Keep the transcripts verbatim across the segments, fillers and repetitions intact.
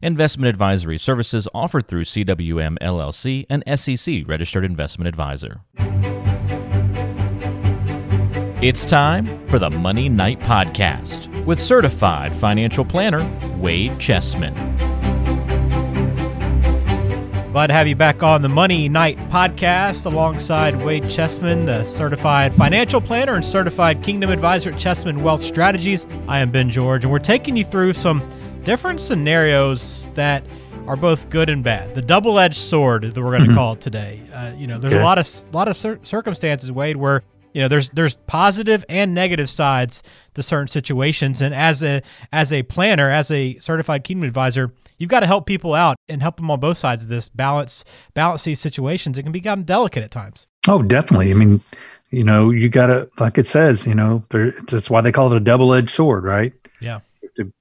Investment advisory services offered through C W M L L C, an S E C-registered investment advisor. It's time for the Money Night Podcast with certified financial planner Wade Chessmen. Glad to have you back on the Money Night Podcast alongside Wade Chessmen, the certified financial planner and certified kingdom advisor at Chessmen Wealth Strategies. I am Ben George, and we're taking you through some different scenarios that are both good and bad. The double-edged sword that we're going to mm-hmm. call it today. Uh, you know, there's okay. a lot of a lot of cir- circumstances, Wade, where you know there's there's positive and negative sides to certain situations. And as a as a planner, as a certified kingdom advisor, you've got to help people out and help them on both sides of this. Balance balance these situations. It can be gotten delicate at times. Oh, definitely. I mean, you know, you got to, like it says, you know, there, that's why they call it a double-edged sword, right? Yeah.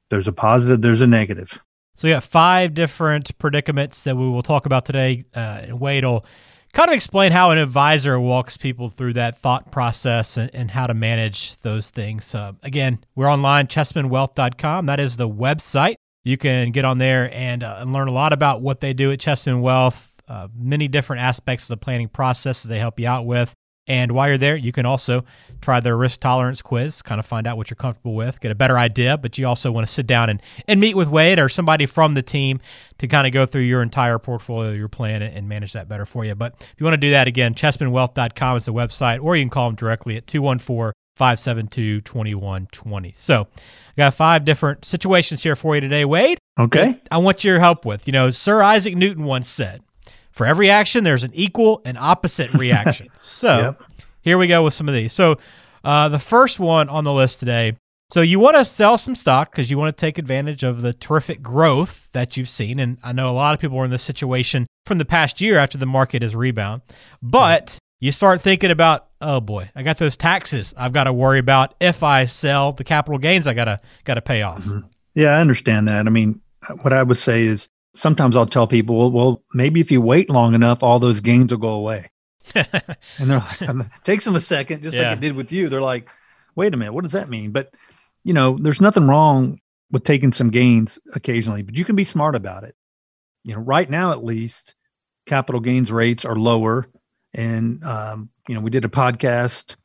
There's a positive, there's a negative. So we got five different predicaments that we will talk about today. Uh, and Wade will kind of explain how an advisor walks people through that thought process and, and how to manage those things. Uh, again, we're online, Chessmen Wealth dot com. That is the website. You can get on there and, uh, and learn a lot about what they do at Chessmen Wealth, uh, many different aspects of the planning process that they help you out with. And while you're there, you can also try their risk tolerance quiz, kind of find out what you're comfortable with, get a better idea, but you also want to sit down and, and meet with Wade or somebody from the team to kind of go through your entire portfolio, your plan, and manage that better for you. But if you want to do that, again, Chessmen Wealth dot com is the website, or you can call them directly at two one four, five seven two, two one two zero. So I got five different situations here for you today, Wade. Okay. I want your help with, you know, Sir Isaac Newton once said, for every action, there's an equal and opposite reaction. So yep. Here we go with some of these. So uh, the first one on the list today, so you want to sell some stock because you want to take advantage of the terrific growth that you've seen. And I know a lot of people are in this situation from the past year after the market has rebound. But you start thinking about, oh boy, I got those taxes I've got to worry about if I sell, the capital gains I got to got to pay off. Mm-hmm. Yeah, I understand that. I mean, what I would say is, sometimes I'll tell people, well, well, maybe if you wait long enough, all those gains will go away. And they're like, it takes them a second, just yeah. like it did with you. They're like, wait a minute, what does that mean? But, you know, there's nothing wrong with taking some gains occasionally, but you can be smart about it. You know, right now, at least, capital gains rates are lower. And, um, you know, we did a podcast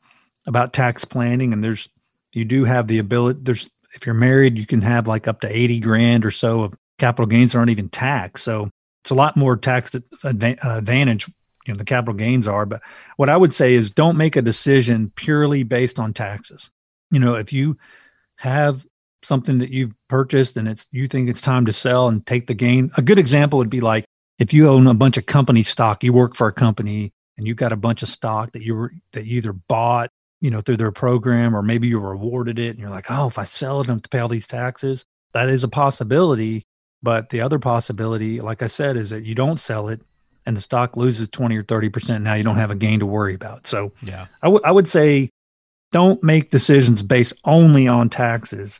about tax planning, and there's, you do have the ability, there's, if you're married, you can have like up to eighty grand or so of capital gains aren't even taxed. So it's a lot more tax advantage, you know, the capital gains are. But what I would say is don't make a decision purely based on taxes. You know, if you have something that you've purchased and it's, you think it's time to sell and take the gain, a good example would be like, if you own a bunch of company stock, you work for a company and you got a bunch of stock that you were, that you either bought, you know, through their program, or maybe you were awarded it and you're like, oh, if I sell it, I'm to pay all these taxes. That is a possibility. But the other possibility, like I said, is that you don't sell it and the stock loses twenty or thirty percent. Now you don't have a gain to worry about. So yeah. I, w- I would say don't make decisions based only on taxes.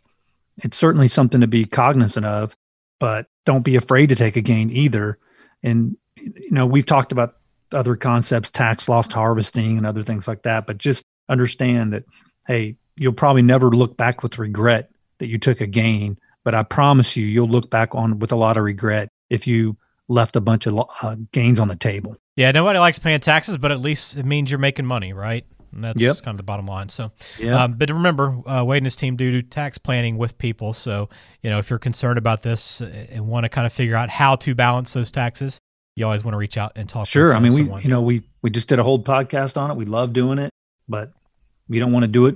It's certainly something to be cognizant of, but don't be afraid to take a gain either. And, you know, we've talked about other concepts, tax loss harvesting and other things like that, but just understand that, hey, you'll probably never look back with regret that you took a gain. But I promise you, you'll look back on with a lot of regret if you left a bunch of uh, gains on the table. Yeah, nobody likes paying taxes, but at least it means you're making money, right? And that's yep. kind of the bottom line. So, yep. um, but remember, uh, Wade and his team do tax planning with people. So, you know, if you're concerned about this and want to kind of figure out how to balance those taxes, you always want to reach out and talk. Sure, to I mean, we someone. you know we we just did a whole podcast on it. We love doing it, but you don't want to do it.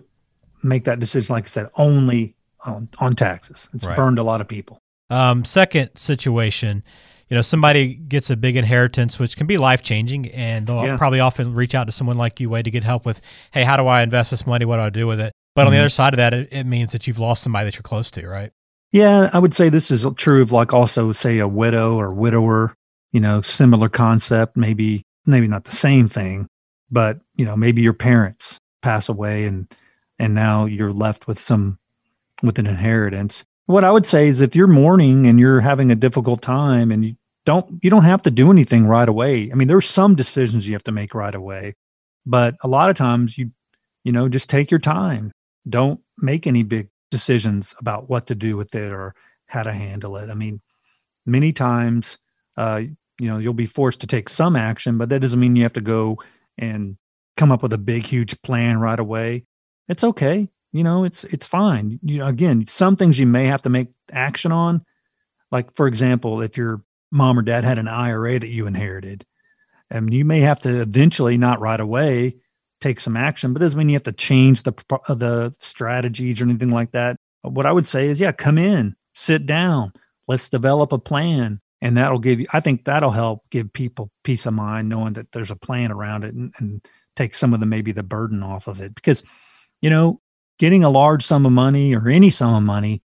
Make that decision, like I said, only. On, on taxes. It's right. burned a lot of people. Um, second situation, you know, somebody gets a big inheritance, which can be life-changing, and they'll yeah. probably often reach out to someone like you, Wade, to get help with, hey, how do I invest this money? What do I do with it? But mm-hmm. on the other side of that, it, it means that you've lost somebody that you're close to, right? Yeah, I would say this is true of like also, say, a widow or widower, you know, similar concept, maybe, maybe not the same thing, but, you know, maybe your parents pass away and, and now you're left with some with an inheritance. What I would say is if you're mourning and you're having a difficult time and you don't, you don't have to do anything right away. I mean, there's some decisions you have to make right away, but a lot of times you, you know, just take your time. Don't make any big decisions about what to do with it or how to handle it. I mean, many times, uh, you know, you'll be forced to take some action, but that doesn't mean you have to go and come up with a big, huge plan right away. It's okay. You know, it's, it's fine. You know, again, some things you may have to make action on. Like, for example, if your mom or dad had an I R A that you inherited, and you may have to eventually, not right away, take some action, but it doesn't mean you have to change the, the strategies or anything like that. What I would say is, yeah, come in, sit down, let's develop a plan. And that'll give you, I think that'll help give people peace of mind, knowing that there's a plan around it, and, and take some of the, maybe the burden off of it. Because, you know, getting a large sum of money or any sum of money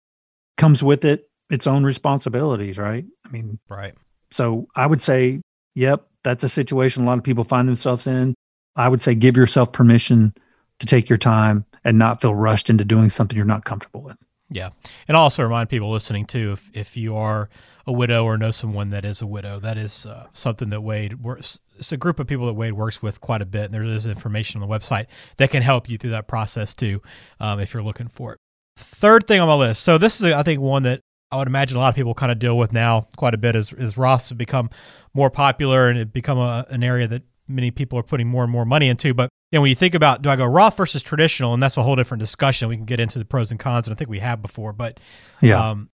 comes with it its own responsibilities, right? I mean, right. So I would say, yep, that's a situation a lot of people find themselves in. I would say give yourself permission to take your time and not feel rushed into doing something you're not comfortable with. Yeah. And also remind people listening too, if, if you are a widow or know someone that is a widow, that is uh, something that Wade works. It's a group of people that Wade works with quite a bit. And there is information on the website that can help you through that process too, um, if you're looking for it. Third thing on my list. So this is, I think, one that I would imagine a lot of people kind of deal with now quite a bit as, as Roths have become more popular and it become a, an area that many people are putting more and more money into. But you know, when you think about, do I go Roth versus traditional? And that's a whole different discussion. We can get into the pros and cons, and I think we have before. But yeah. um,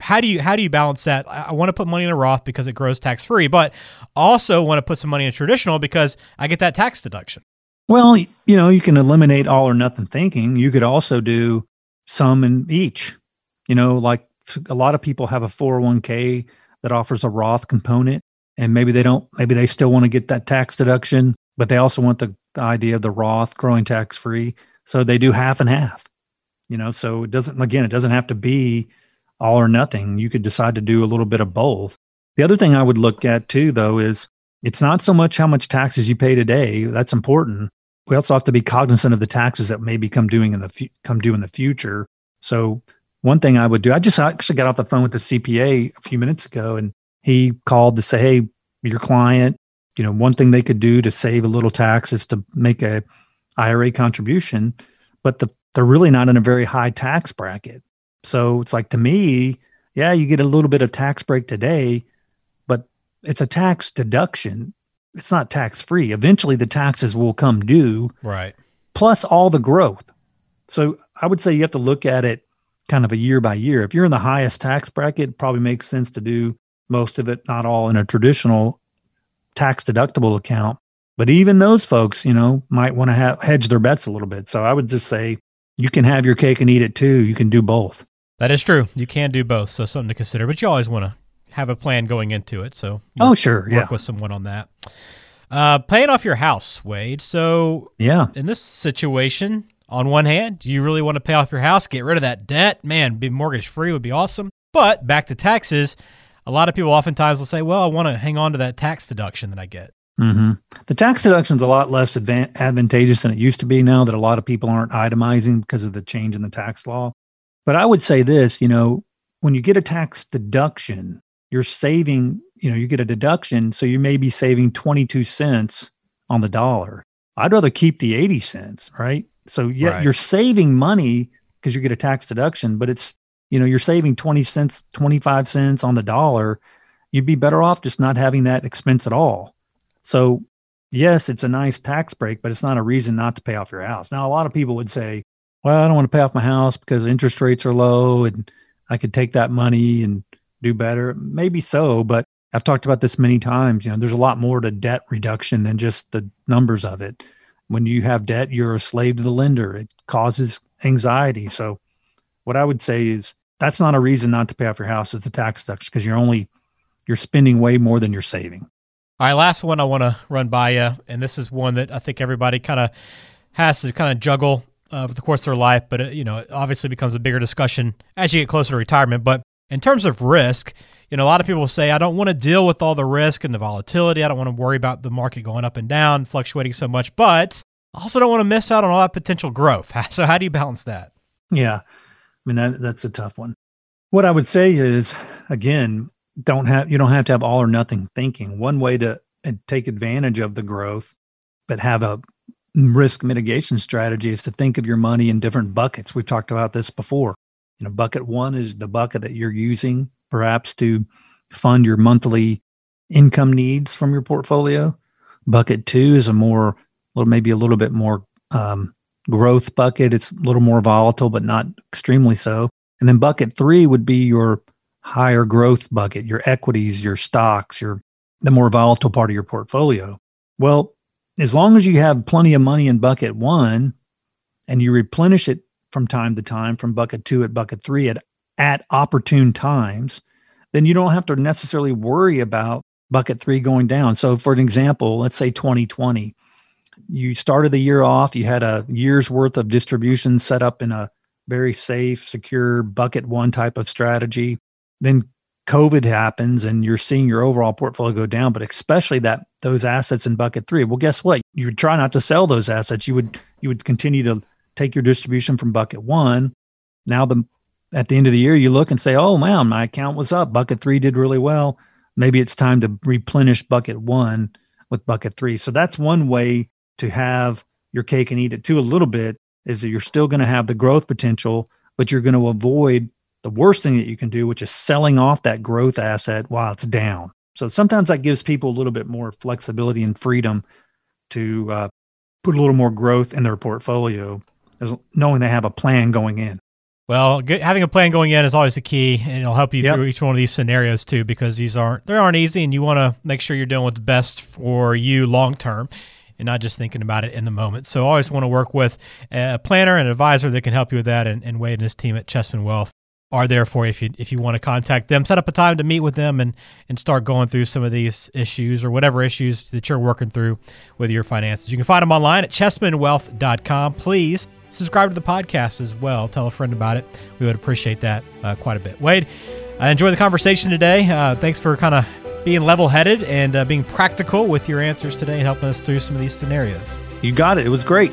how do you how do you balance that? I, I want to put money in a Roth because it grows tax free, but also want to put some money in traditional because I get that tax deduction. Well, you know, you can eliminate all or nothing thinking. You could also do some in each. You know, like a lot of people have a four oh one k that offers a Roth component, and maybe they don't, maybe they still want to get that tax deduction, but they also want the, the idea of the Roth growing tax free. So they do half and half, you know, so it doesn't, again, it doesn't have to be all or nothing. You could decide to do a little bit of both. The other thing I would look at too, though, is it's not so much how much taxes you pay today. That's important. We also have to be cognizant of the taxes that may become doing in the, fu- come due in the future. So one thing I would do, I just actually got off the phone with the C P A a few minutes ago, and he called to say, hey, your client, you know, one thing they could do to save a little tax is to make a I R A contribution, but the, they're really not in a very high tax bracket. So it's like, to me, yeah, you get a little bit of tax break today, but it's a tax deduction. It's not tax free. Eventually the taxes will come due. Right. Plus all the growth. So I would say you have to look at it kind of a year by year. If you're in the highest tax bracket, it probably makes sense to do most of it, not all, in a traditional tax deductible account. But even those folks, you know, might want to have, hedge their bets a little bit. So I would just say you can have your cake and eat it too. You can do both. That is true. You can do both. So something to consider, but you always want to have a plan going into it. So oh, sure. Work yeah. with someone on that. Uh, paying off your house, Wade. So yeah, in this situation, on one hand, do you really want to pay off your house, get rid of that debt? Man, be mortgage free would be awesome. But back to taxes, a lot of people oftentimes will say, well, I want to hang on to that tax deduction that I get. Mm-hmm. The tax deduction is a lot less advan- advantageous than it used to be now that a lot of people aren't itemizing because of the change in the tax law. But I would say this, you know, when you get a tax deduction, you're saving, you know, you get a deduction. So you may be saving twenty-two cents on the dollar. I'd rather keep the eighty cents, right? So yeah, right. You're saving money because you get a tax deduction, but it's, you know, you're saving twenty cents, twenty-five cents on the dollar. You'd be better off just not having that expense at all. So yes, it's a nice tax break, but it's not a reason not to pay off your house. Now, a lot of people would say, well, I don't want to pay off my house because interest rates are low and I could take that money and do better. Maybe so, but I've talked about this many times. You know, there's a lot more to debt reduction than just the numbers of it. When you have debt, you're a slave to the lender. It causes anxiety. So what I would say is that's not a reason not to pay off your house. It's a tax deduction because you're only, you're spending way more than you're saving. All right. Last one I want to run by you. And this is one that I think everybody kind of has to kind of juggle uh, over the course of their life. But it, you know, it obviously becomes a bigger discussion as you get closer to retirement. But in terms of risk, you know, a lot of people say, I don't want to deal with all the risk and the volatility. I don't want to worry about the market going up and down, fluctuating so much, but I also don't want to miss out on all that potential growth. So how do you balance that? Yeah. I mean, that that's a tough one. What I would say is, again, don't have, you don't have to have all or nothing thinking. One way to uh, take advantage of the growth, but have a risk mitigation strategy, is to think of your money in different buckets. We've talked about this before. You know, bucket one is the bucket that you're using perhaps to fund your monthly income needs from your portfolio. Bucket two is a more, well, maybe a little bit more um, growth bucket. It's a little more volatile, but not extremely so. And then bucket three would be your higher growth bucket, your equities, your stocks, your the more volatile part of your portfolio. Well, as long as you have plenty of money in bucket one and you replenish it from time to time from bucket two at bucket three at, at opportune times, then you don't have to necessarily worry about bucket three going down. So for an example, let's say twenty twenty, you started the year off, you had a year's worth of distribution set up in a very safe, secure bucket one type of strategy. Then COVID happens and you're seeing your overall portfolio go down, but especially that those assets in bucket three. Well, guess what? You would try not to sell those assets. You would you would continue to take your distribution from bucket one. Now the at the end of the year, you look and say, oh, man, my account was up. Bucket three did really well. Maybe it's time to replenish bucket one with bucket three. So that's one way to have your cake and eat it too a little bit, is that you're still going to have the growth potential, but you're going to avoid the worst thing that you can do, which is selling off that growth asset while it's down. So sometimes that gives people a little bit more flexibility and freedom to uh, put a little more growth in their portfolio, as knowing they have a plan going in. Well, good, having a plan going in is always the key, and it'll help you yep. through each one of these scenarios too, because these aren't they aren't easy, and you want to make sure you're doing what's best for you long term, and not just thinking about it in the moment. So, always want to work with a planner and advisor that can help you with that. And, and Wade and his team at Chessmen Wealth are there for you if you if you want to contact them, set up a time to meet with them, and and start going through some of these issues or whatever issues that you're working through with your finances. You can find them online at Chessmen Wealth dot com. Please subscribe to the podcast as well. Tell a friend about it. We would appreciate that uh, quite a bit. Wade, I enjoyed the conversation today. Uh, thanks for kind of being level-headed and uh, being practical with your answers today and helping us through some of these scenarios. You got it. It was great.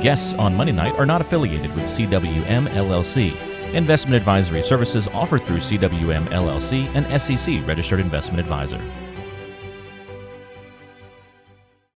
Guests on Money Night are not affiliated with C W M L L C. Investment advisory services offered through C W M L L C, an S E C registered investment advisor.